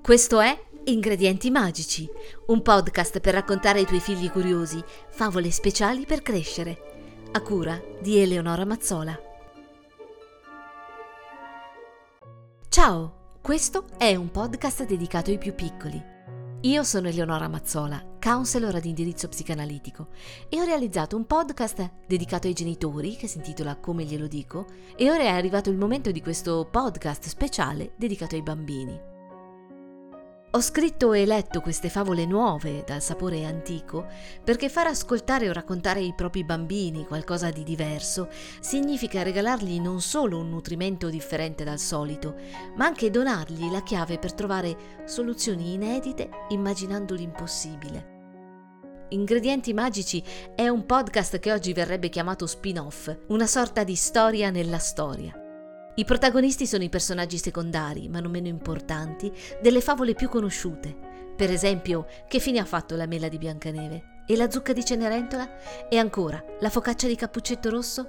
Questo è Ingredienti Magici, un podcast per raccontare ai tuoi figli curiosi favole speciali per crescere, a cura di Eleonora Mazzola. Ciao, questo è un podcast dedicato ai più piccoli. Io sono Eleonora Mazzola, counselor ad indirizzo psicanalitico, e ho realizzato un podcast dedicato ai genitori che si intitola Come glielo dico, e ora è arrivato il momento di questo podcast speciale dedicato ai bambini. Ho scritto e letto queste favole nuove dal sapore antico perché far ascoltare o raccontare ai propri bambini qualcosa di diverso significa regalargli non solo un nutrimento differente dal solito, ma anche donargli la chiave per trovare soluzioni inedite immaginando l'impossibile. Ingredienti Magici è un podcast che oggi verrebbe chiamato spin-off, una sorta di storia nella storia. I protagonisti sono i personaggi secondari, ma non meno importanti, delle favole più conosciute. Per esempio, che fine ha fatto la mela di Biancaneve? E la zucca di Cenerentola? E ancora, la focaccia di Cappuccetto Rosso?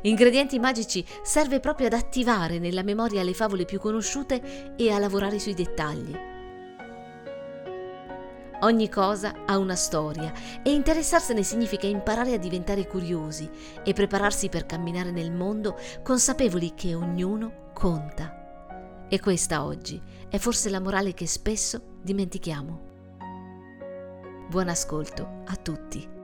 Ingredienti Magici serve proprio ad attivare nella memoria le favole più conosciute e a lavorare sui dettagli. Ogni cosa ha una storia e interessarsene significa imparare a diventare curiosi e prepararsi per camminare nel mondo consapevoli che ognuno conta. E questa oggi è forse la morale che spesso dimentichiamo. Buon ascolto a tutti.